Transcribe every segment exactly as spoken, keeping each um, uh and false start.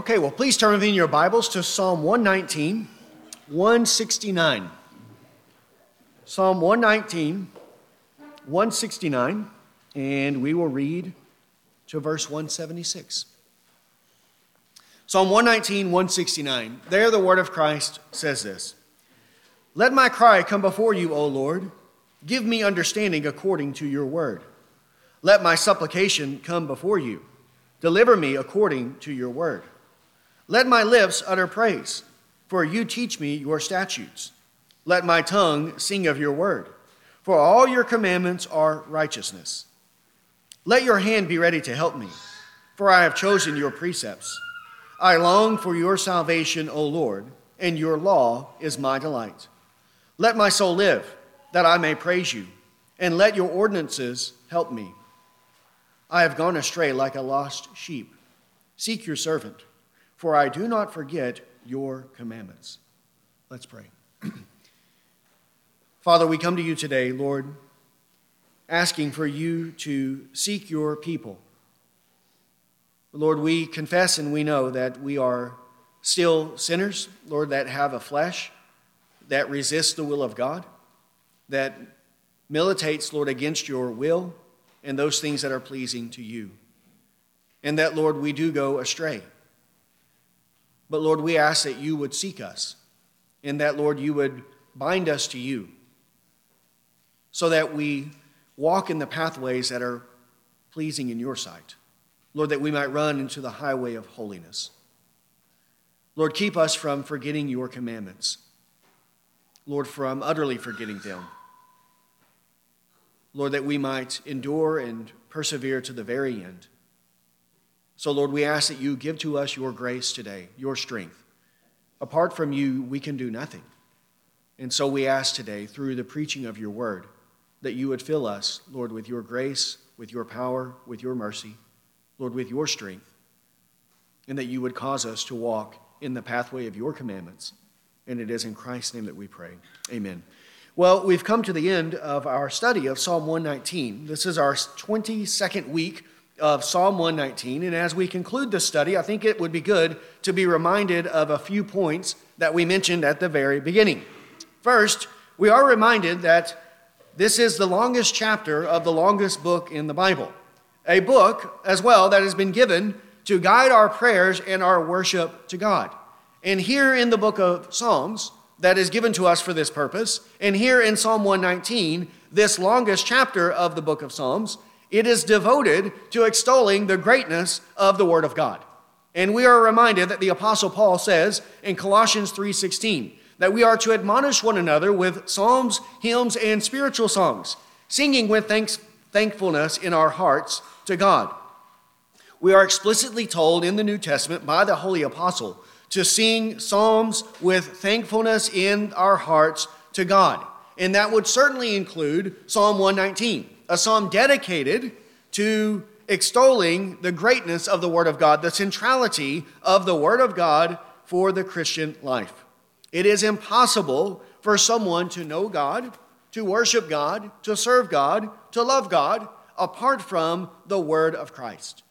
Okay, well, please turn with me in your Bibles to Psalm one nineteen, one sixty-nine. Psalm one nineteen, one sixty-nine, and we will read to verse one seventy-six. Psalm one nineteen, one sixty-nine. There the word of Christ says this: Let my cry come before you, O Lord. Give me understanding according to your word. Let my supplication come before you. Deliver me according to your word. Let my lips utter praise, for you teach me your statutes. Let my tongue sing of your word, for all your commandments are righteousness. Let your hand be ready to help me, for I have chosen your precepts. I long for your salvation, O Lord, and your law is my delight. Let my soul live, that I may praise you, and let your ordinances help me. I have gone astray like a lost sheep. Seek your servant, for I do not forget your commandments. Let's pray. Father, we come to you today, Lord, asking for you to seek your people. Lord, we confess and we know that we are still sinners, Lord, that have a flesh that resists the will of God, that militates, Lord, against your will and those things that are pleasing to you. And that, Lord, we do go astray. But, Lord, we ask that you would seek us and that, Lord, you would bind us to you so that we walk in the pathways that are pleasing in your sight. Lord, that we might run into the highway of holiness. Lord, keep us from forgetting your commandments. Lord, from utterly forgetting them. Lord, that we might endure and persevere to the very end. So, Lord, we ask that you give to us your grace today, your strength. Apart from you, we can do nothing. And so we ask today, through the preaching of your word, that you would fill us, Lord, with your grace, with your power, with your mercy, Lord, with your strength, and that you would cause us to walk in the pathway of your commandments. And it is in Christ's name that we pray. Amen. Well, we've come to the end of our study of Psalm one nineteen. This is our twenty-second week of Psalm one nineteen. And as we conclude this study, I think it would be good to be reminded of a few points that we mentioned at the very beginning. First, we are reminded that this is the longest chapter of the longest book in the Bible. A book as well that has been given to guide our prayers and our worship to God. And here in the book of Psalms, that is given to us for this purpose, and here in Psalm one nineteen, this longest chapter of the book of Psalms, it is devoted to extolling the greatness of the Word of God. And we are reminded that the Apostle Paul says in Colossians three sixteen, that we are to admonish one another with psalms, hymns, and spiritual songs, singing with thanks thankfulness in our hearts to God. We are explicitly told in the New Testament by the Holy Apostle to sing psalms with thankfulness in our hearts to God. And that would certainly include Psalm one nineteen, a psalm dedicated to extolling the greatness of the Word of God, the centrality of the Word of God for the Christian life. It is impossible for someone to know God, to worship God, to serve God, to love God, apart from the Word of Christ.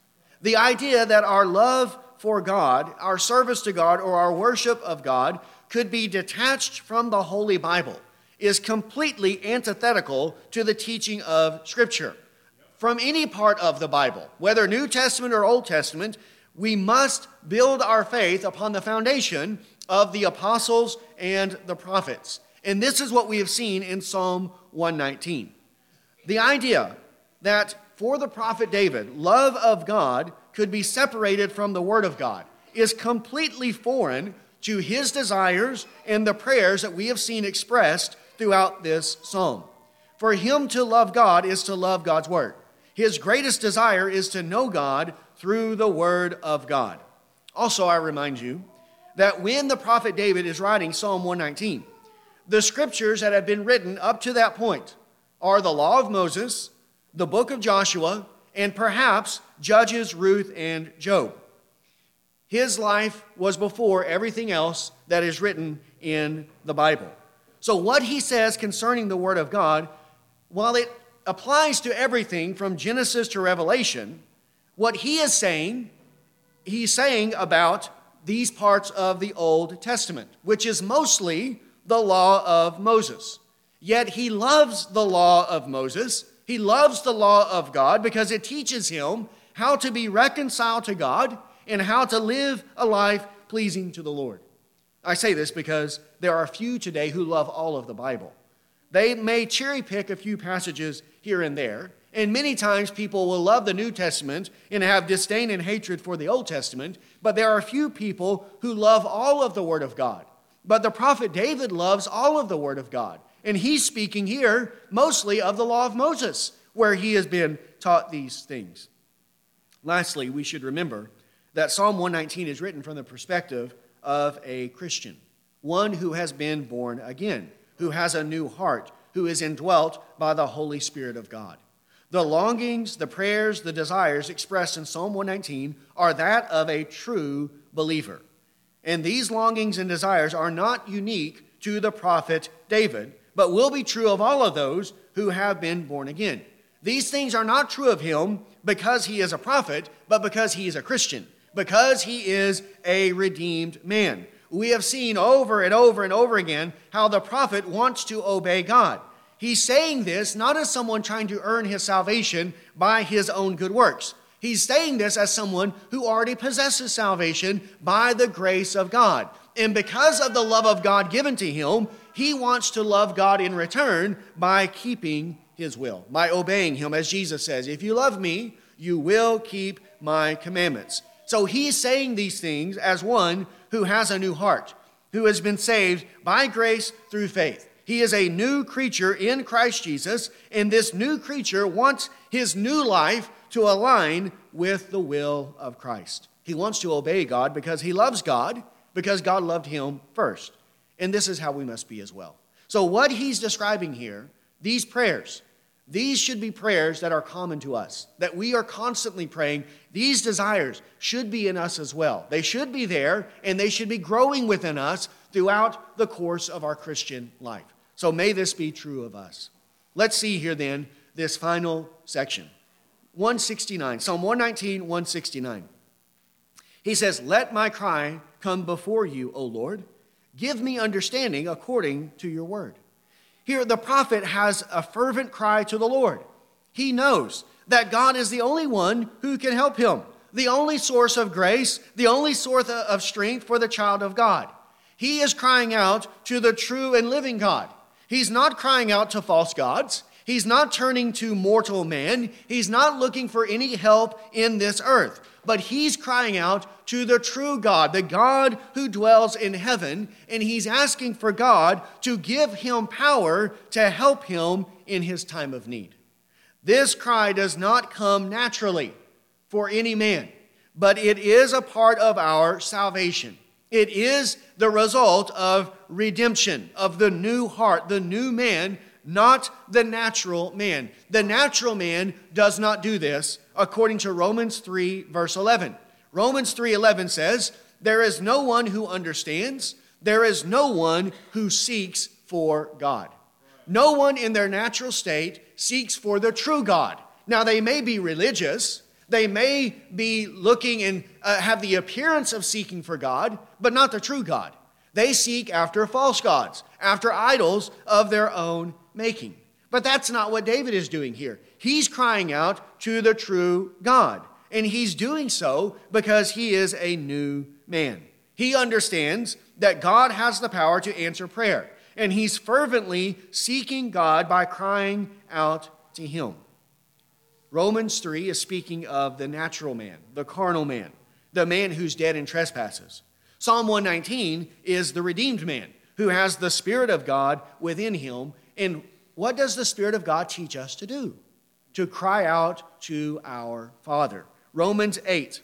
The idea that our love for God, our service to God, or our worship of God could be detached from the Holy Bible is completely antithetical to the teaching of Scripture. From any part of the Bible, whether New Testament or Old Testament, we must build our faith upon the foundation of the apostles and the prophets. And this is what we have seen in Psalm one nineteen. The idea that for the prophet David, love of God could be separated from the Word of God is completely foreign to his desires and the prayers that we have seen expressed throughout this psalm. For him to love God is to love God's Word. His greatest desire is to know God through the Word of God. Also, I remind you that when the prophet David is writing Psalm one nineteen, the scriptures that have been written up to that point are the Law of Moses, the book of Joshua, and perhaps Judges, Ruth, and Job. His life was before everything else that is written in the Bible. So what he says concerning the Word of God, while it applies to everything from Genesis to Revelation, what he is saying, he's saying about these parts of the Old Testament, which is mostly the law of Moses. Yet he loves the law of Moses. He loves the law of God because it teaches him how to be reconciled to God and how to live a life pleasing to the Lord. I say this because there are few today who love all of the Bible. They may cherry pick a few passages here and there, and many times people will love the New Testament and have disdain and hatred for the Old Testament, but there are few people who love all of the Word of God. But the prophet David loves all of the Word of God, and he's speaking here mostly of the law of Moses, where he has been taught these things. Lastly, we should remember that Psalm one nineteen is written from the perspective of a Christian, one who has been born again, who has a new heart, who is indwelt by the Holy Spirit of God. The longings, the prayers, the desires expressed in Psalm one nineteen are that of a true believer. And these longings and desires are not unique to the prophet David, but will be true of all of those who have been born again. These things are not true of him because he is a prophet, but because he is a Christian, because he is a redeemed man. We have seen over and over and over again how the prophet wants to obey God. He's saying this not as someone trying to earn his salvation by his own good works. He's saying this as someone who already possesses salvation by the grace of God. And because of the love of God given to him, he wants to love God in return by keeping his will, by obeying him. As Jesus says, if you love me, you will keep my commandments. So he's saying these things as one who has a new heart, who has been saved by grace through faith. He is a new creature in Christ Jesus, and this new creature wants his new life to align with the will of Christ. He wants to obey God because he loves God, because God loved him first. And this is how we must be as well. So what he's describing here, these prayers, these should be prayers that are common to us, that we are constantly praying. These desires should be in us as well. They should be there, and they should be growing within us throughout the course of our Christian life. So may this be true of us. Let's see here then this final section. one sixty-nine, Psalm one nineteen, one sixty-nine. He says, "Let my cry come before you, O Lord. Give me understanding according to your word." Here, the prophet has a fervent cry to the Lord. He knows that God is the only one who can help him, the only source of grace, the only source of strength for the child of God. He is crying out to the true and living God. He's not crying out to false gods. He's not turning to mortal man. He's not looking for any help in this earth. But he's crying out to the true God, the God who dwells in heaven, and he's asking for God to give him power to help him in his time of need. This cry does not come naturally for any man, but it is a part of our salvation. It is the result of redemption, of the new heart, the new man, not the natural man. The natural man does not do this, according to Romans three, verse eleven. Romans three eleven says, "There is no one who understands. There is no one who seeks for God." No one in their natural state seeks for the true God. Now, they may be religious. They may be looking and uh, have the appearance of seeking for God, but not the true God. They seek after false gods, after idols of their own making. But that's not what David is doing here. He's crying out to the true God. And he's doing so because he is a new man. He understands that God has the power to answer prayer. And he's fervently seeking God by crying out to him. Romans three is speaking of the natural man, the carnal man, the man who's dead in trespasses. Psalm one nineteen is the redeemed man who has the Spirit of God within him. And what does the Spirit of God teach us to do? To cry out to our Father. Romans eight.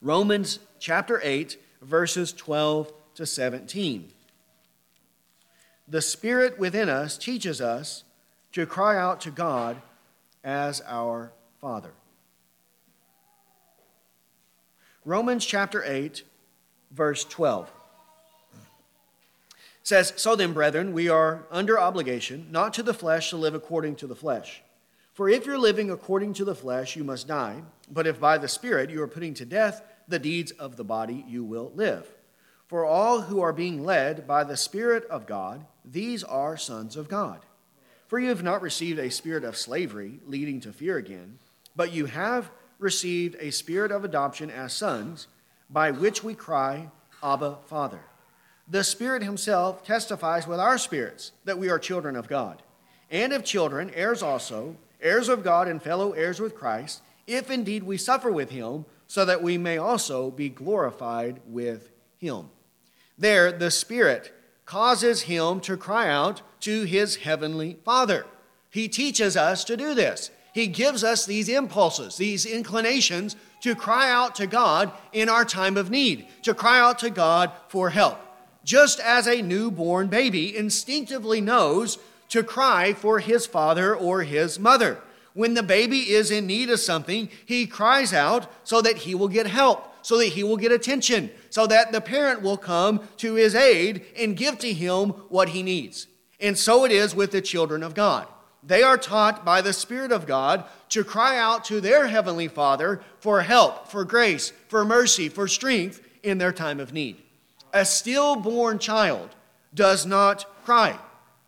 Romans chapter eight, verses twelve to seventeen. The Spirit within us teaches us to cry out to God as our Father. Romans chapter eight, verse twelve says, "So then, brethren, we are under obligation, not to the flesh, to live according to the flesh. For if you're living according to the flesh, you must die. But if by the Spirit you are putting to death the deeds of the body, you will live. For all who are being led by the Spirit of God, these are sons of God. For you have not received a spirit of slavery, leading to fear again, but you have received a spirit of adoption as sons, by which we cry, Abba, Father. The Spirit himself testifies with our spirits that we are children of God. And if children, heirs also, heirs of God and fellow heirs with Christ, if indeed we suffer with him, so that we may also be glorified with him. There, the Spirit causes him to cry out to his heavenly Father. He teaches us to do this. He gives us these impulses, these inclinations to cry out to God in our time of need, to cry out to God for help. Just as a newborn baby instinctively knows to cry for his father or his mother. When the baby is in need of something, he cries out so that he will get help, so that he will get attention, so that the parent will come to his aid and give to him what he needs. And so it is with the children of God. They are taught by the Spirit of God to cry out to their Heavenly Father for help, for grace, for mercy, for strength in their time of need. A stillborn child does not cry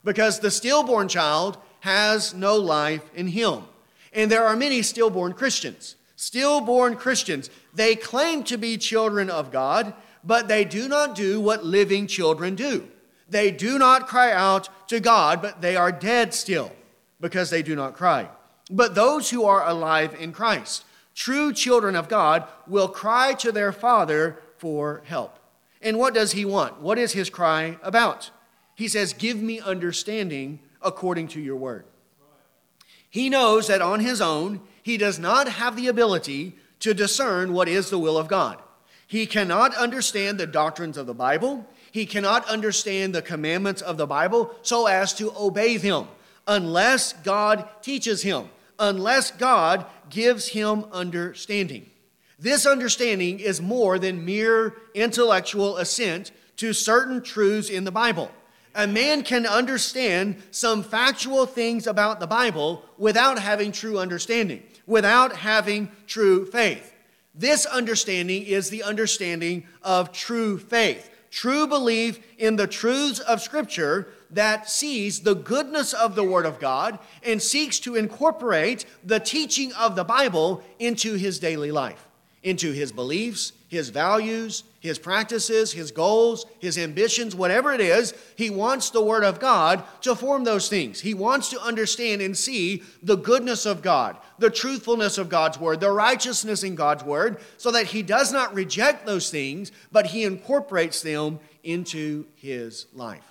because the stillborn child has no life in him. And there are many stillborn Christians. Stillborn Christians, they claim to be children of God, but they do not do what living children do. They do not cry out to God, but they are dead still, because they do not cry. But those who are alive in Christ, true children of God, will cry to their Father for help. And what does he want? What is his cry about? He says, give me understanding according to your word. He knows that on his own, he does not have the ability to discern what is the will of God. He cannot understand the doctrines of the Bible. He cannot understand the commandments of the Bible so as to obey them, unless God teaches him, unless God gives him understanding. This understanding is more than mere intellectual assent to certain truths in the Bible. A man can understand some factual things about the Bible without having true understanding, without having true faith. This understanding is the understanding of true faith, true belief in the truths of Scripture that sees the goodness of the Word of God and seeks to incorporate the teaching of the Bible into his daily life, into his beliefs, his values, his practices, his goals, his ambitions, whatever it is. He wants the Word of God to form those things. He wants to understand and see the goodness of God, the truthfulness of God's Word, the righteousness in God's Word, so that he does not reject those things, but he incorporates them into his life.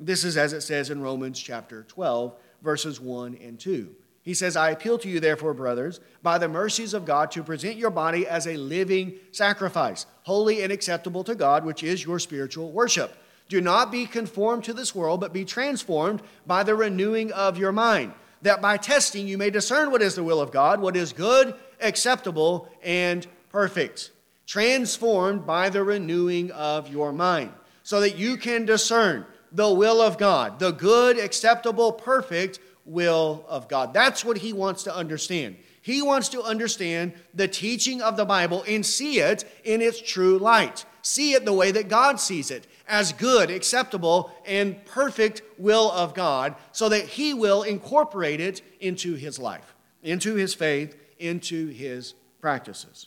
This is as it says in Romans chapter twelve, verses one and two. He says, I appeal to you, therefore, brothers, by the mercies of God, to present your body as a living sacrifice, holy and acceptable to God, which is your spiritual worship. Do not be conformed to this world, but be transformed by the renewing of your mind, that by testing you may discern what is the will of God, what is good, acceptable, and perfect. Transformed by the renewing of your mind, so that you can discern the will of God, the good, acceptable, perfect will of God. That's what he wants to understand. He wants to understand the teaching of the Bible and see it in its true light. See it the way that God sees it, as good, acceptable, and perfect will of God, so that he will incorporate it into his life, into his faith, into his practices.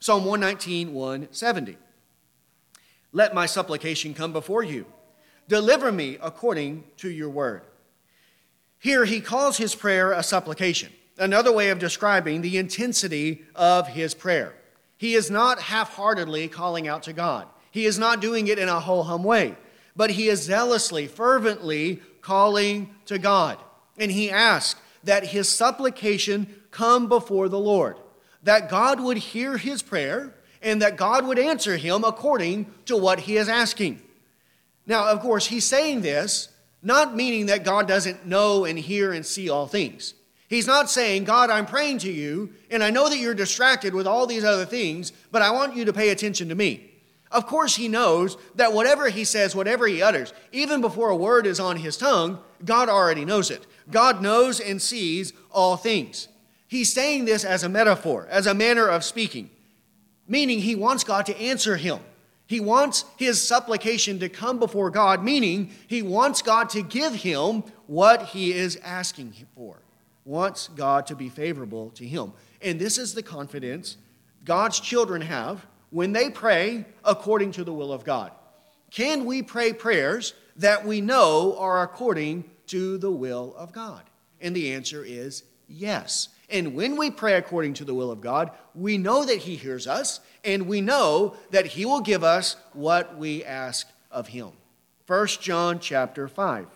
Psalm one nineteen, one seventy. Let my supplication come before you. Deliver me according to your word. Here he calls his prayer a supplication, another way of describing the intensity of his prayer. He is not half-heartedly calling out to God. He is not doing it in a ho-hum way, but he is zealously, fervently calling to God. And he asks that his supplication come before the Lord, that God would hear his prayer and that God would answer him according to what he is asking. Now, of course, he's saying this, not meaning that God doesn't know and hear and see all things. He's not saying, God, I'm praying to you, and I know that you're distracted with all these other things, but I want you to pay attention to me. Of course, he knows that whatever he says, whatever he utters, even before a word is on his tongue, God already knows it. God knows and sees all things. He's saying this as a metaphor, as a manner of speaking. meaning he wants God to answer him. He wants his supplication to come before God, meaning he wants God to give him what he is asking him for. Wants God to be favorable to him. And this is the confidence God's children have when they pray according to the will of God. Can we pray prayers that we know are according to the will of God? And the answer is yes. And when we pray according to the will of God, we know that he hears us, and we know that he will give us what we ask of him. First John chapter five.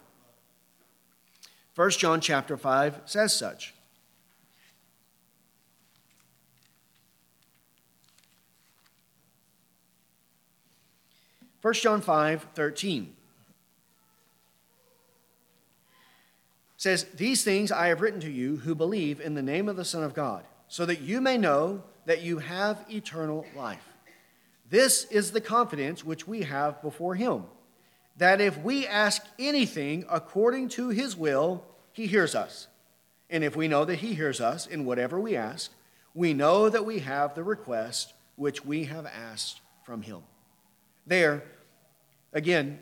First John chapter five says such. First John five thirteen says, "These things I have written to you who believe in the name of the Son of God, so that you may know that you have eternal life. This is the confidence which we have before him, that if we ask anything according to his will, he hears us. And if we know that he hears us in whatever we ask, we know that we have the request which we have asked from him." There, again,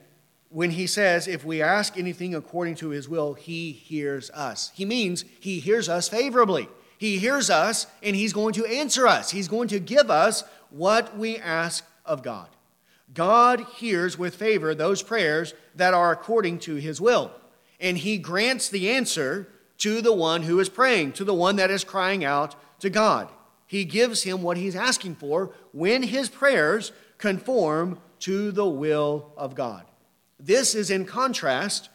when he says, if we ask anything according to his will, he hears us. He means he hears us favorably. He hears us, and he's going to answer us. He's going to give us what we ask of God. God hears with favor those prayers that are according to his will. And he grants the answer to the one who is praying, to the one that is crying out to God. He gives him what he's asking for when his prayers conform to the will of God. This is in contrast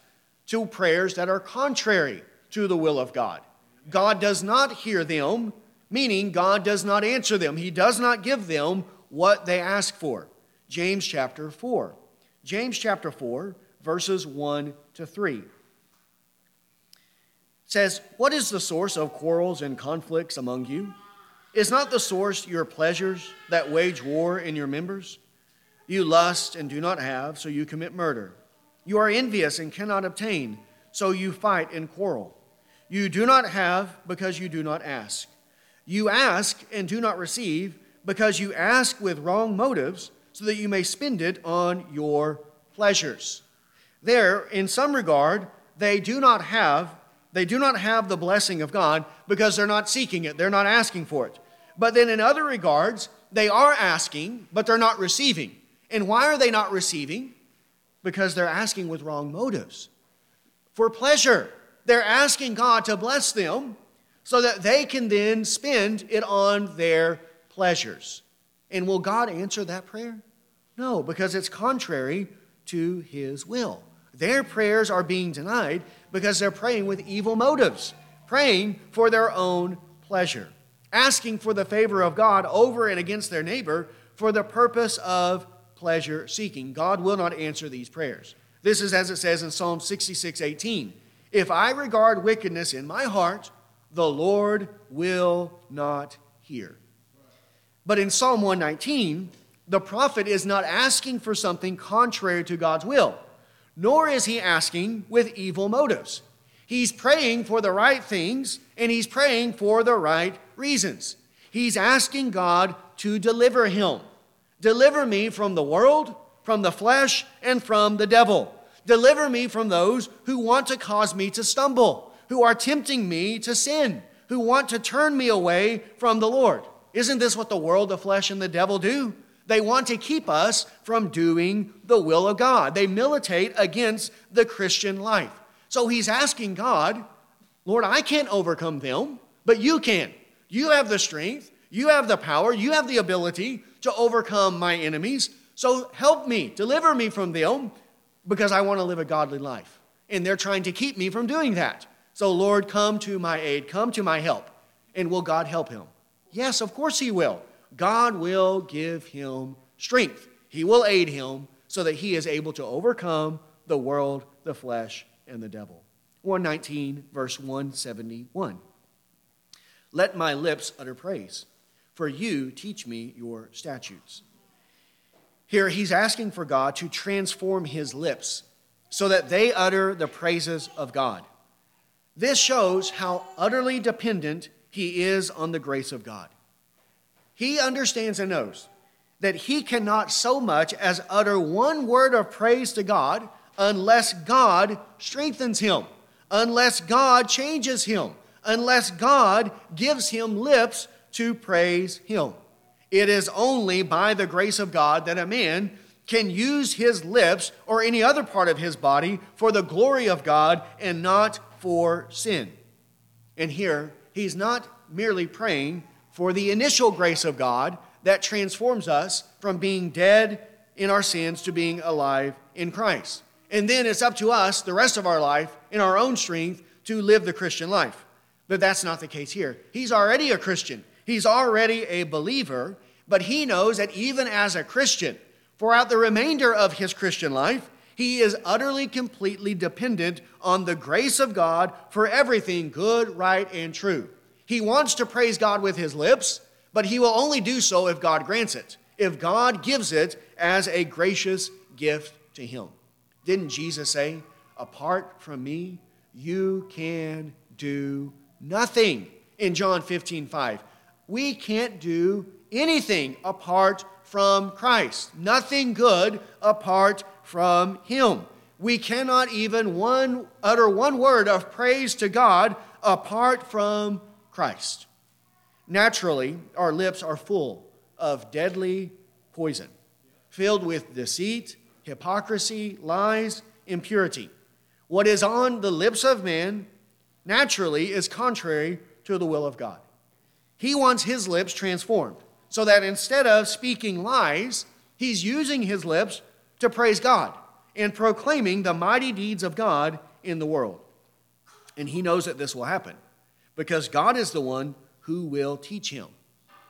to prayers that are contrary to the will of God. God does not hear them, meaning God does not answer them. He does not give them what they ask for. James chapter four. James chapter four, verses one to three says, "What is the source of quarrels and conflicts among you? Is not the source your pleasures that wage war in your members? You lust and do not have, so you commit murder. You are envious and cannot obtain, so you fight and quarrel. You do not have because you do not ask. You ask and do not receive because you ask with wrong motives, so that you may spend it on your pleasures." There, in some regard, they do not have, they do not have the blessing of God because they're not seeking it, they're not asking for it. But then in other regards, they are asking, but they're not receiving. And why are they not receiving? Because they're asking with wrong motives. For pleasure. They're asking God to bless them so that they can then spend it on their pleasures. And will God answer that prayer? No, because it's contrary to his will. Their prayers are being denied because they're praying with evil motives, praying for their own pleasure, asking for the favor of God over and against their neighbor for the purpose of pleasure seeking. God will not answer these prayers. This is as it says in Psalm sixty-six eighteen. "If I regard wickedness in my heart, the Lord will not hear." But in Psalm one nineteen, the prophet is not asking for something contrary to God's will, nor is he asking with evil motives. He's praying for the right things, and he's praying for the right reasons. He's asking God to deliver him. "Deliver me from the world, from the flesh, and from the devil. Deliver me from those who want to cause me to stumble, who are tempting me to sin, who want to turn me away from the Lord." Isn't this what the world, the flesh, and the devil do? They want to keep us from doing the will of God. They militate against the Christian life. So he's asking God, "Lord, I can't overcome them, but you can. You have the strength, you have the power, you have the ability to overcome my enemies. So help me, deliver me from them, because I want to live a godly life. And they're trying to keep me from doing that. So Lord, come to my aid, come to my help." And will God help him? Yes, of course he will. God will give him strength. He will aid him so that he is able to overcome the world, the flesh, and the devil. one nineteen, verse one seventy-one. "Let my lips utter praise, for you teach me your statutes." Here he's asking for God to transform his lips so that they utter the praises of God. This shows how utterly dependent he is on the grace of God. He understands and knows that he cannot so much as utter one word of praise to God unless God strengthens him, unless God changes him, unless God gives him lips to praise him. It is only by the grace of God that a man can use his lips or any other part of his body for the glory of God and not for sin. And here, he's not merely praying for the initial grace of God that transforms us from being dead in our sins to being alive in Christ. And then it's up to us the rest of our life in our own strength to live the Christian life. But that's not the case here. He's already a Christian. He's already a believer, but he knows that even as a Christian, throughout the remainder of his Christian life, he is utterly, completely dependent on the grace of God for everything good, right, and true. He wants to praise God with his lips, but he will only do so if God grants it, if God gives it as a gracious gift to him. Didn't Jesus say, "Apart from me, you can do nothing," in John fifteen five. We can't do anything apart from Christ. Nothing good apart from him. We cannot even one utter one word of praise to God apart from Christ. Naturally, our lips are full of deadly poison, filled with deceit, hypocrisy, lies, impurity. What is on the lips of man naturally is contrary to the will of God. He wants his lips transformed so that instead of speaking lies, he's using his lips to praise God and proclaiming the mighty deeds of God in the world. And he knows that this will happen because God is the one who will teach him,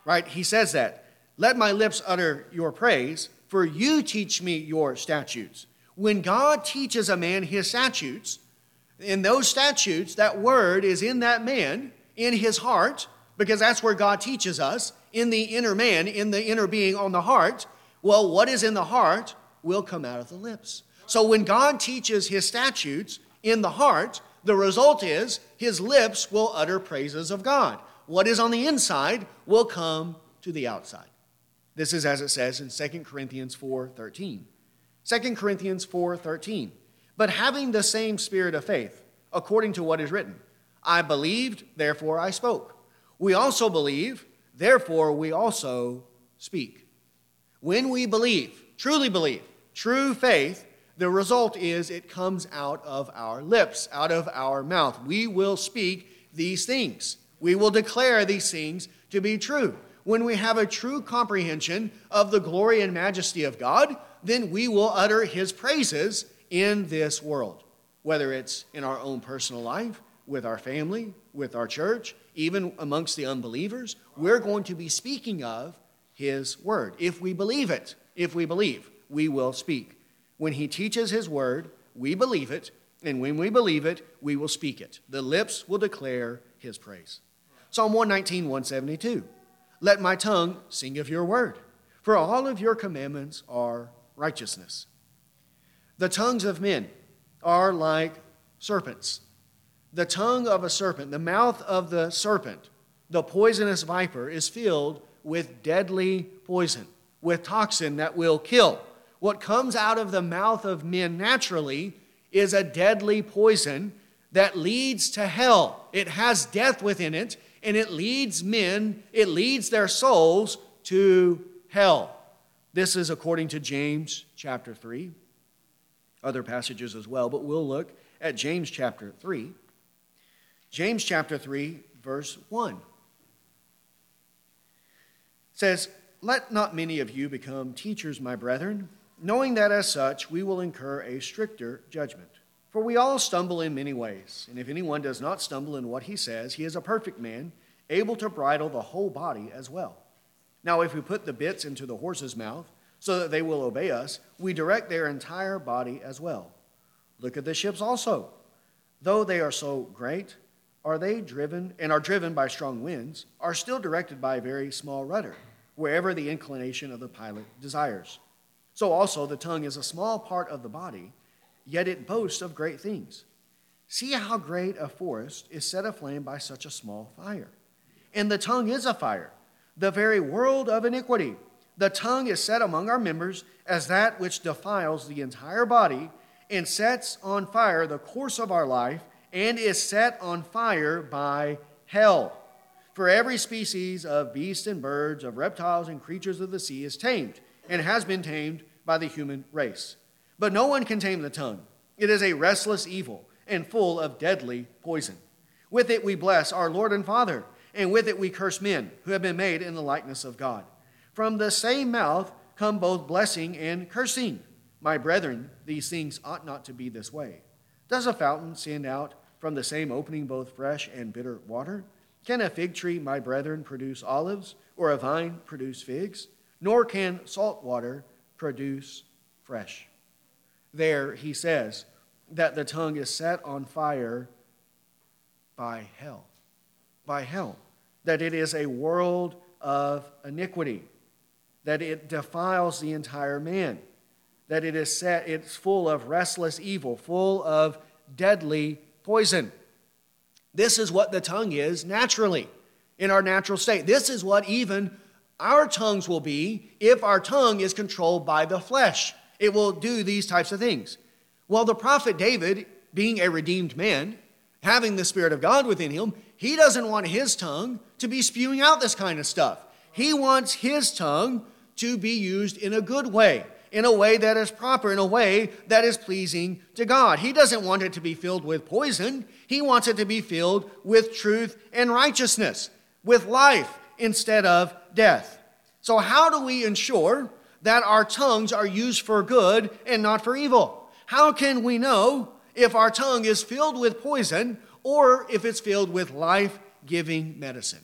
right? He says that, "Let my lips utter your praise, for you teach me your statutes." When God teaches a man his statutes, in those statutes, that word is in that man, in his heart, because that's where God teaches us, in the inner man, in the inner being on the heart. Well, what is in the heart will come out of the lips. So when God teaches his statutes in the heart, the result is his lips will utter praises of God. What is on the inside will come to the outside. This is as it says in Second Corinthians four thirteen. Second Corinthians four thirteen. "But having the same spirit of faith, according to what is written, I believed, therefore I spoke. We also believe, therefore we also speak." When we believe, truly believe, true faith, the result is it comes out of our lips, out of our mouth. We will speak these things. We will declare these things to be true. When we have a true comprehension of the glory and majesty of God, then we will utter his praises in this world, whether it's in our own personal life, with our family, with our church, even amongst the unbelievers. We're going to be speaking of his word. If we believe it, if we believe, we will speak. When he teaches his word, we believe it, and when we believe it, we will speak it. The lips will declare his praise. Psalm one nineteen, one seventy-two, "Let my tongue sing of your word, for all of your commandments are righteousness." The tongues of men are like serpents. The tongue of a serpent, the mouth of the serpent, the poisonous viper, is filled with deadly poison, with toxin that will kill. What comes out of the mouth of men naturally is a deadly poison that leads to hell. It has death within it, and it leads men, it leads their souls to hell. This is according to James chapter three. Other passages as well, but we'll look at James chapter three. James chapter three, verse one. It says, "Let not many of you become teachers, my brethren, knowing that as such we will incur a stricter judgment. For we all stumble in many ways, and if anyone does not stumble in what he says, he is a perfect man, able to bridle the whole body as well. Now if we put the bits into the horse's mouth, so that they will obey us, we direct their entire body as well. Look at the ships also. Though they are so great, are they driven and are driven by strong winds, are still directed by a very small rudder, wherever the inclination of the pilot desires. So also the tongue is a small part of the body, yet it boasts of great things. See how great a forest is set aflame by such a small fire. And the tongue is a fire, the very world of iniquity. The tongue is set among our members as that which defiles the entire body and sets on fire the course of our life and is set on fire by hell. For every species of beasts and birds, of reptiles and creatures of the sea is tamed and has been tamed by the human race. But no one can tame the tongue. It is a restless evil and full of deadly poison. With it we bless our Lord and Father, and with it we curse men who have been made in the likeness of God. From the same mouth come both blessing and cursing. My brethren, these things ought not to be this way. Does a fountain send out from the same opening both fresh and bitter water? Can a fig tree, my brethren, produce olives, or a vine produce figs? Nor can salt water produce fresh. There he says that the tongue is set on fire by hell. By hell. That it is a world of iniquity. That it defiles the entire man. That it is set, it's full of restless evil, full of deadly poison. This is what the tongue is naturally, in our natural state. This is what even our tongues will be if our tongue is controlled by the flesh. It will do these types of things. Well, the prophet David, being a redeemed man, having the Spirit of God within him, he doesn't want his tongue to be spewing out this kind of stuff. He wants his tongue to be used in a good way, in a way that is proper, in a way that is pleasing to God. He doesn't want it to be filled with poison. He wants it to be filled with truth and righteousness, with life instead of death. So how do we ensure that our tongues are used for good and not for evil? How can we know if our tongue is filled with poison or if it's filled with life-giving medicine?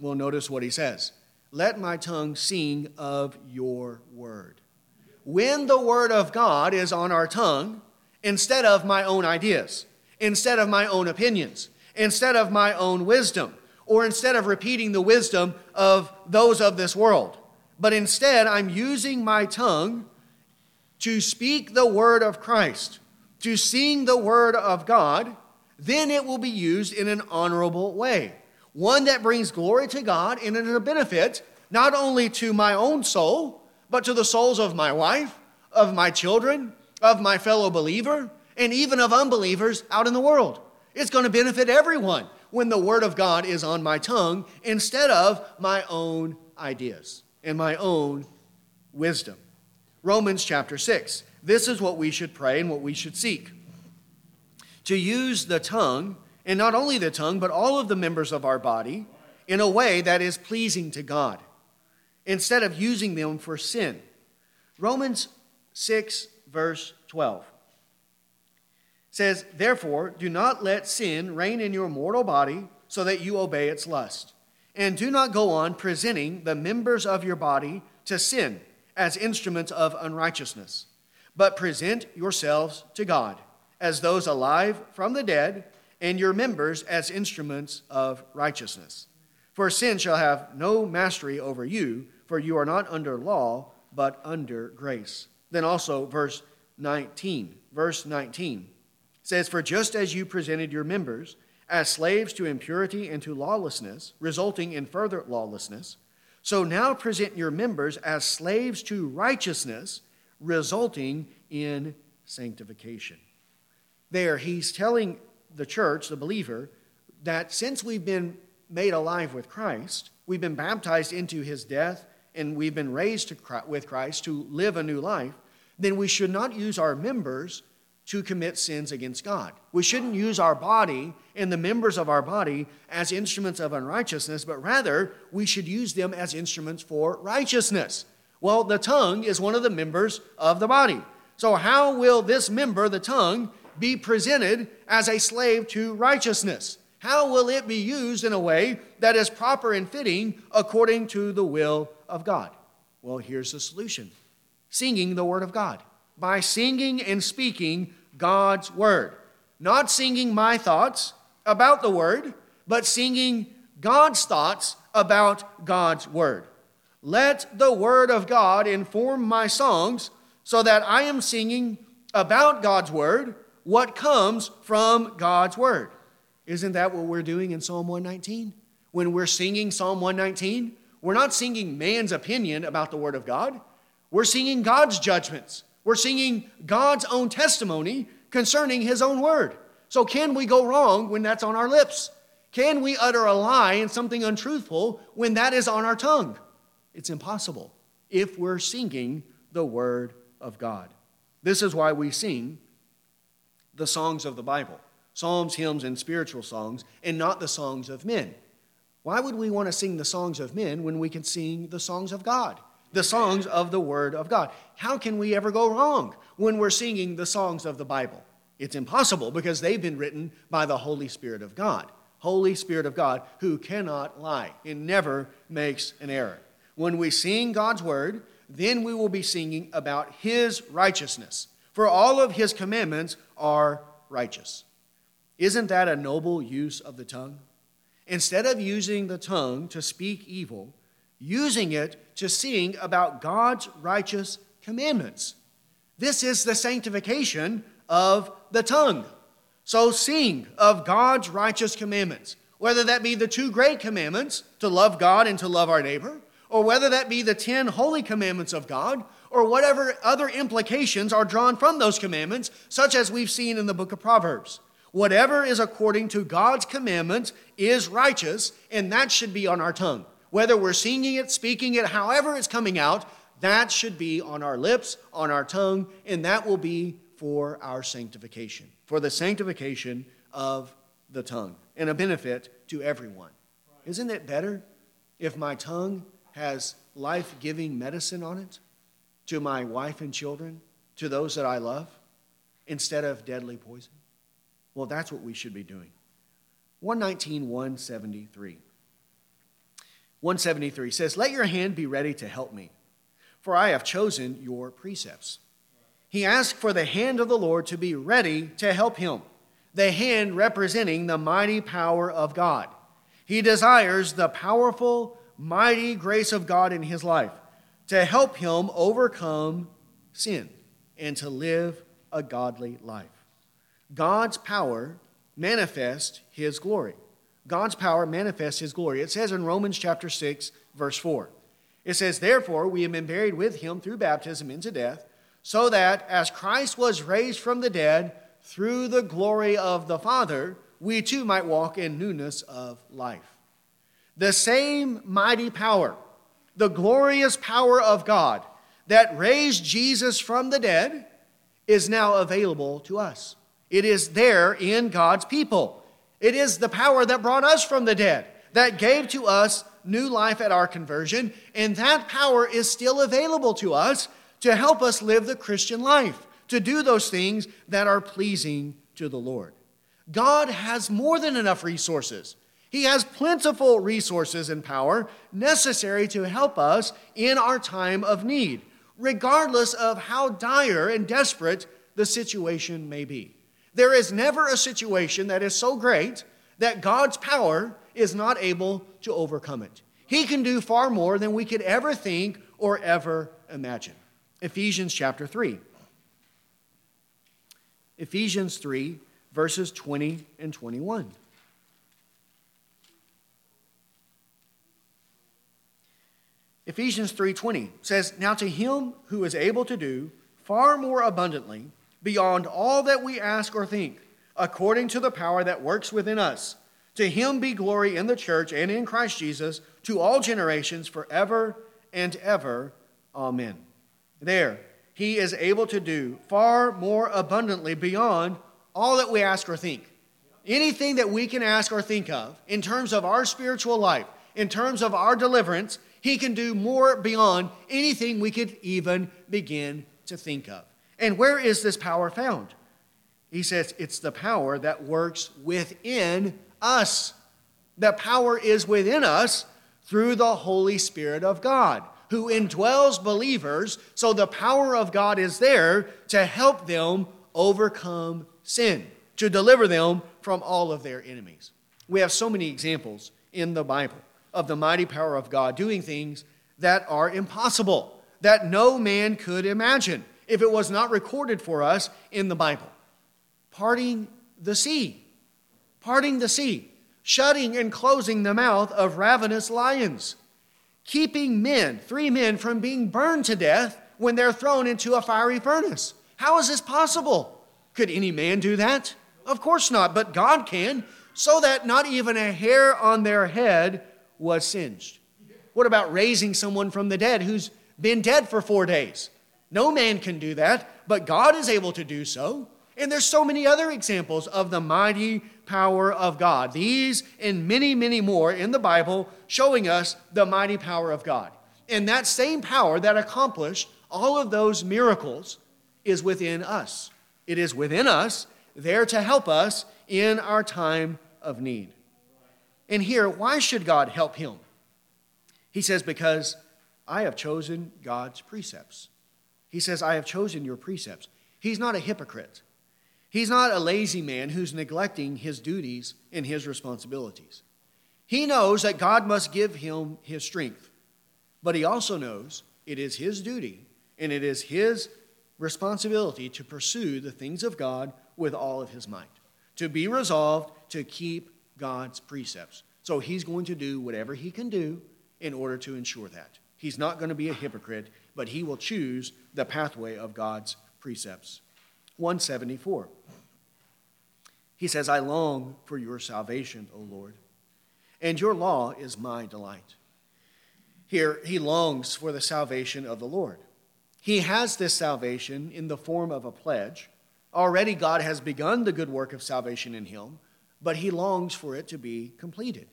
Well, notice what he says. Let my tongue sing of your word. When the word of God is on our tongue, instead of my own ideas, instead of my own opinions, instead of my own wisdom, or instead of repeating the wisdom of those of this world, but instead I'm using my tongue to speak the word of Christ, to sing the word of God, then it will be used in an honorable way, one that brings glory to God and it is a benefit not only to my own soul, but to the souls of my wife, of my children, of my fellow believer, and even of unbelievers out in the world. It's going to benefit everyone when the word of God is on my tongue instead of my own ideas and my own wisdom. Romans chapter six. This is what we should pray and what we should seek. To use the tongue, and not only the tongue, but all of the members of our body in a way that is pleasing to God, instead of using them for sin. Romans six, verse twelve says, therefore, do not let sin reign in your mortal body so that you obey its lust. And do not go on presenting the members of your body to sin as instruments of unrighteousness, but present yourselves to God as those alive from the dead, and your members as instruments of righteousness. For sin shall have no mastery over you, for you are not under law, but under grace. Then also verse nineteen. Verse nineteen says, for just as you presented your members as slaves to impurity and to lawlessness, resulting in further lawlessness, so now present your members as slaves to righteousness, resulting in sanctification. There he's telling the church, the believer, that since we've been made alive with Christ, we've been baptized into his death, and we've been raised to Christ, with Christ to live a new life, then we should not use our members to commit sins against God. We shouldn't use our body and the members of our body as instruments of unrighteousness, but rather we should use them as instruments for righteousness. Well, the tongue is one of the members of the body. So how will this member, the tongue, be presented as a slave to righteousness? How will it be used in a way that is proper and fitting according to the will of God? Well, here's the solution. Singing the word of God. By singing and speaking God's word. Not singing my thoughts about the word, but singing God's thoughts about God's word. Let the word of God inform my songs so that I am singing about God's word what comes from God's word. Isn't that what we're doing in Psalm one nineteen? When we're singing Psalm one nineteen, We're not singing man's opinion about the Word of God. We're singing God's judgments. We're singing God's own testimony concerning His own Word. So can we go wrong when that's on our lips? Can we utter a lie and something untruthful when that is on our tongue? It's impossible if we're singing the Word of God. This is why we sing the songs of the Bible, psalms, hymns, and spiritual songs, and not the songs of men. Why would we want to sing the songs of men when we can sing the songs of God, the songs of the Word of God? How can we ever go wrong when we're singing the songs of the Bible? It's impossible because they've been written by the Holy Spirit of God. Holy Spirit of God who cannot lie and never makes an error. When we sing God's Word, then we will be singing about His righteousness. For all of His commandments are righteous. Isn't that a noble use of the tongue? Instead of using the tongue to speak evil, using it to sing about God's righteous commandments. This is the sanctification of the tongue. So sing of God's righteous commandments, whether that be the two great commandments, to love God and to love our neighbor, or whether that be the ten holy commandments of God, or whatever other implications are drawn from those commandments, such as we've seen in the book of Proverbs. Whatever is according to God's commandments is righteous, and that should be on our tongue. Whether we're singing it, speaking it, however it's coming out, that should be on our lips, on our tongue, and that will be for our sanctification, for the sanctification of the tongue, and a benefit to everyone. Isn't it better if my tongue has life-giving medicine on it to my wife and children, to those that I love, instead of deadly poison? Well, that's what we should be doing. one nineteen, one seventy-three. one seventy-three says, "Let your hand be ready to help me, for I have chosen your precepts." He asked for the hand of the Lord to be ready to help him, the hand representing the mighty power of God. He desires the powerful, mighty grace of God in his life to help him overcome sin and to live a godly life. God's power manifests His glory. God's power manifests His glory. It says in Romans chapter six, verse four, it says, "Therefore we have been buried with Him through baptism into death, so that as Christ was raised from the dead through the glory of the Father, we too might walk in newness of life." The same mighty power, the glorious power of God that raised Jesus from the dead is now available to us. It is there in God's people. It is the power that brought us from the dead, that gave to us new life at our conversion, and that power is still available to us to help us live the Christian life, to do those things that are pleasing to the Lord. God has more than enough resources. He has plentiful resources and power necessary to help us in our time of need, regardless of how dire and desperate the situation may be. There is never a situation that is so great that God's power is not able to overcome it. He can do far more than we could ever think or ever imagine. Ephesians chapter three. Ephesians three, verses twenty and twenty-one. Ephesians three twenty says, "Now to Him who is able to do far more abundantly, beyond all that we ask or think, according to the power that works within us. To Him be glory in the church and in Christ Jesus, to all generations forever and ever. Amen." There, He is able to do far more abundantly beyond all that we ask or think. Anything that we can ask or think of in terms of our spiritual life, in terms of our deliverance, He can do more beyond anything we could even begin to think of. And where is this power found? He says it's the power that works within us. The power is within us through the Holy Spirit of God, who indwells believers, so the power of God is there to help them overcome sin, to deliver them from all of their enemies. We have so many examples in the Bible of the mighty power of God doing things that are impossible, that no man could imagine, if it was not recorded for us in the Bible. Parting the sea. Parting the sea. Shutting and closing the mouth of ravenous lions. keeping men, three men, from being burned to death when they're thrown into a fiery furnace. How is this possible? Could any man do that? Of course not, but God can, so that not even a hair on their head was singed. What about raising someone from the dead who's been dead for four days? No man can do that, but God is able to do so. And there's so many other examples of the mighty power of God. These and many, many more in the Bible showing us the mighty power of God. And that same power that accomplished all of those miracles is within us. It is within us, there to help us in our time of need. And here, why should God help him? He says, because I have chosen God's precepts. He says, I have chosen your precepts. He's not a hypocrite. He's not a lazy man who's neglecting his duties and his responsibilities. He knows that God must give him his strength, but he also knows it is his duty and it is his responsibility to pursue the things of God with all of his might, to be resolved to keep God's precepts. So he's going to do whatever he can do in order to ensure that. He's not going to be a hypocrite, but he will choose the pathway of God's precepts. one seventy-four. He says, I long for your salvation, O Lord, and your law is my delight. Here, he longs for the salvation of the Lord. He has this salvation in the form of a pledge. Already God has begun the good work of salvation in him, but he longs for it to be completed.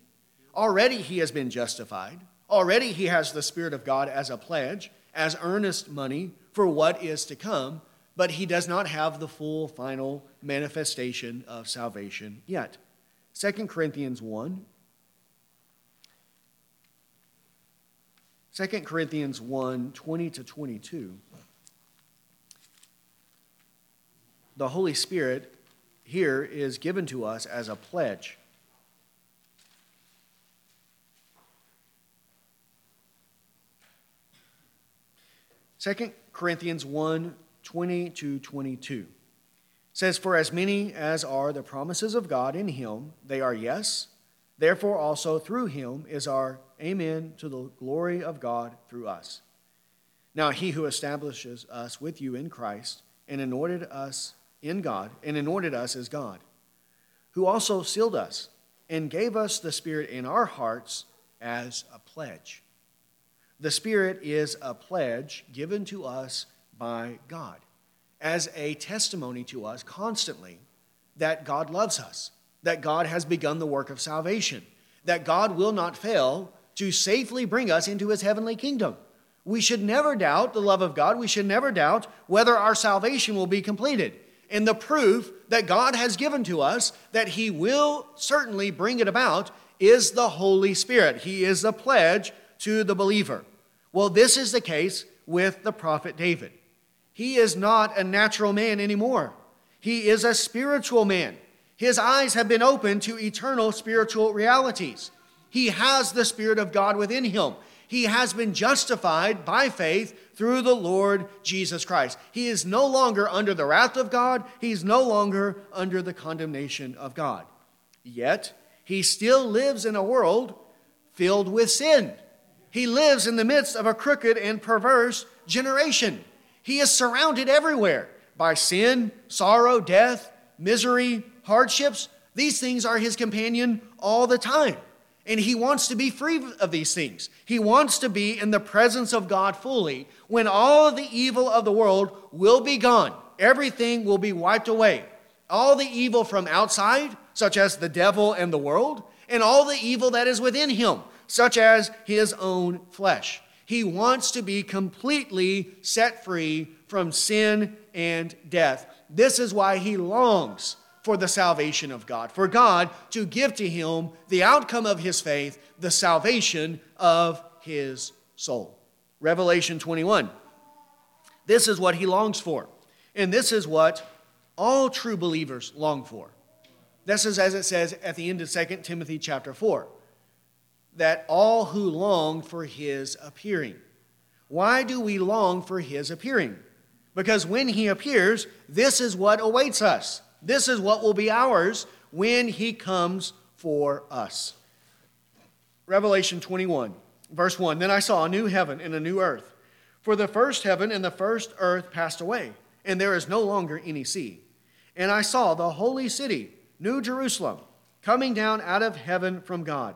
Already he has been justified. Already he has the Spirit of God as a pledge, as earnest money for what is to come, but he does not have the full, final manifestation of salvation yet. Second Corinthians one. Second Corinthians one, twenty to twenty-two. The Holy Spirit here is given to us as a pledge. Second Corinthians one, twenty to twenty-two says, for as many as are the promises of God in him, they are yes. Therefore also through him is our amen to the glory of God through us. Now he who establishes us with you in Christ and anointed us in God and anointed us as God, who also sealed us and gave us the Spirit in our hearts as a pledge. The Spirit is a pledge given to us by God as a testimony to us constantly that God loves us, that God has begun the work of salvation, that God will not fail to safely bring us into his heavenly kingdom. We should never doubt the love of God. We should never doubt whether our salvation will be completed. And the proof that God has given to us that he will certainly bring it about is the Holy Spirit. He is the pledge to the believer. Well, this is the case with the prophet David. He is not a natural man anymore. He is a spiritual man. His eyes have been opened to eternal spiritual realities. He has the Spirit of God within him. He has been justified by faith through the Lord Jesus Christ. He is no longer under the wrath of God. He's no longer under the condemnation of God. Yet, he still lives in a world filled with sin. He lives in the midst of a crooked and perverse generation. He is surrounded everywhere by sin, sorrow, death, misery, hardships. These things are his companion all the time. And he wants to be free of these things. He wants to be in the presence of God fully when all of the evil of the world will be gone. Everything will be wiped away. All the evil from outside, such as the devil and the world, and all the evil that is within him, such as his own flesh. He wants to be completely set free from sin and death. This is why he longs for the salvation of God, for God to give to him the outcome of his faith, the salvation of his soul. Revelation twenty-one. This is what he longs for, and this is what all true believers long for. This is as it says at the end of Second Timothy chapter four, that all who long for his appearing. Why do we long for his appearing? Because when he appears, this is what awaits us. This is what will be ours when he comes for us. Revelation twenty-one, Verse one, then I saw a new heaven and a new earth. For the first heaven and the first earth passed away, and there is no longer any sea. And I saw the holy city, New Jerusalem, coming down out of heaven from God,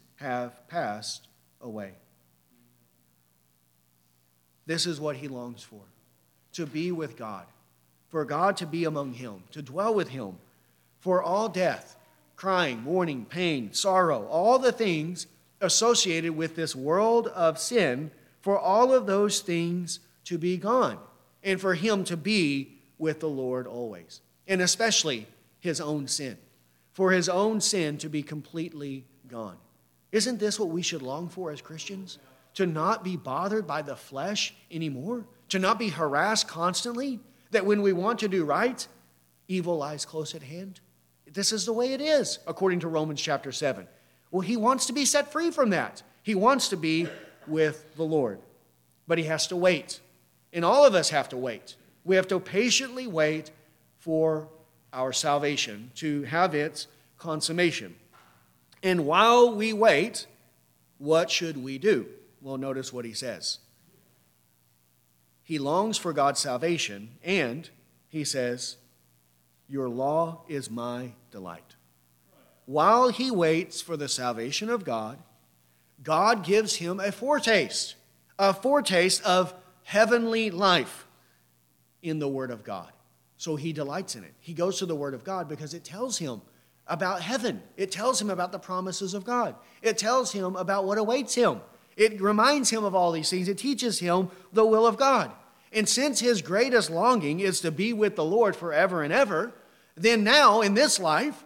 have passed away. This is what he longs for, to be with God, for God to be among him, to dwell with him, for all death, crying, mourning, pain, sorrow, all the things associated with this world of sin, for all of those things to be gone, and for him to be with the Lord always, and especially his own sin, for his own sin to be completely gone. Isn't this what we should long for as Christians? To not be bothered by the flesh anymore, to not be harassed constantly, that when we want to do right, evil lies close at hand. This is the way it is, according to Romans chapter seven. Well, he wants to be set free from that. He wants to be with the Lord, but he has to wait. And all of us have to wait. We have to patiently wait for our salvation to have its consummation. And while we wait, what should we do? Well, notice what he says. He longs for God's salvation, and he says, Your law is my delight. While he waits for the salvation of God, God gives him a foretaste, a foretaste of heavenly life in the Word of God. So he delights in it. He goes to the Word of God because it tells him about heaven. It tells him about the promises of God. It tells him about what awaits him. It reminds him of all these things. It teaches him the will of God. And since his greatest longing is to be with the Lord forever and ever, then now in this life,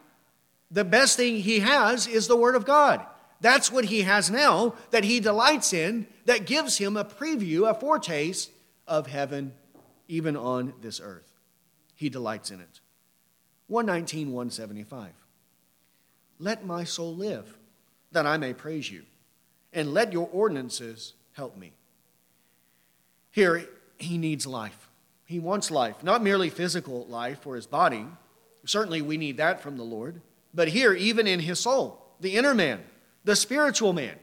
the best thing he has is the Word of God. That's what he has now that he delights in, that gives him a preview, a foretaste of heaven, even on this earth. He delights in it. one nineteen, one seventy-five. Let my soul live, that I may praise you, and let your ordinances help me. Here, he needs life. He wants life, not merely physical life for his body. Certainly we need that from the Lord. But here, even in his soul, the inner man, the spiritual man,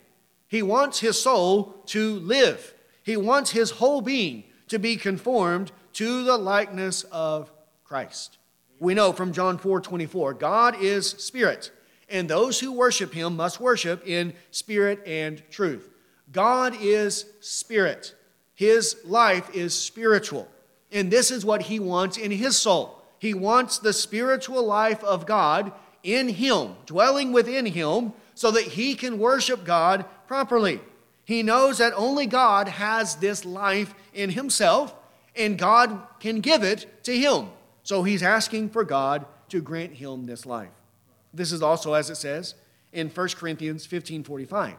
he wants his soul to live. He wants his whole being to be conformed to the likeness of Christ. We know from John four twenty-four, God is spirit, and those who worship him must worship in spirit and truth. God is spirit. His life is spiritual, and this is what he wants in his soul. He wants the spiritual life of God in him, dwelling within him, so that he can worship God properly. He knows that only God has this life in himself, and God can give it to him. So he's asking for God to grant him this life. This is also, as it says, in First Corinthians fifteen forty-five.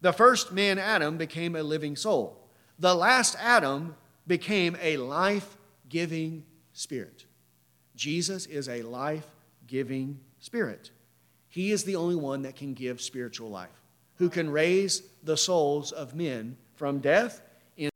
The first man, Adam, became a living soul. The last Adam became a life-giving spirit. Jesus is a life-giving spirit. He is the only one that can give spiritual life, who can raise the souls of men from death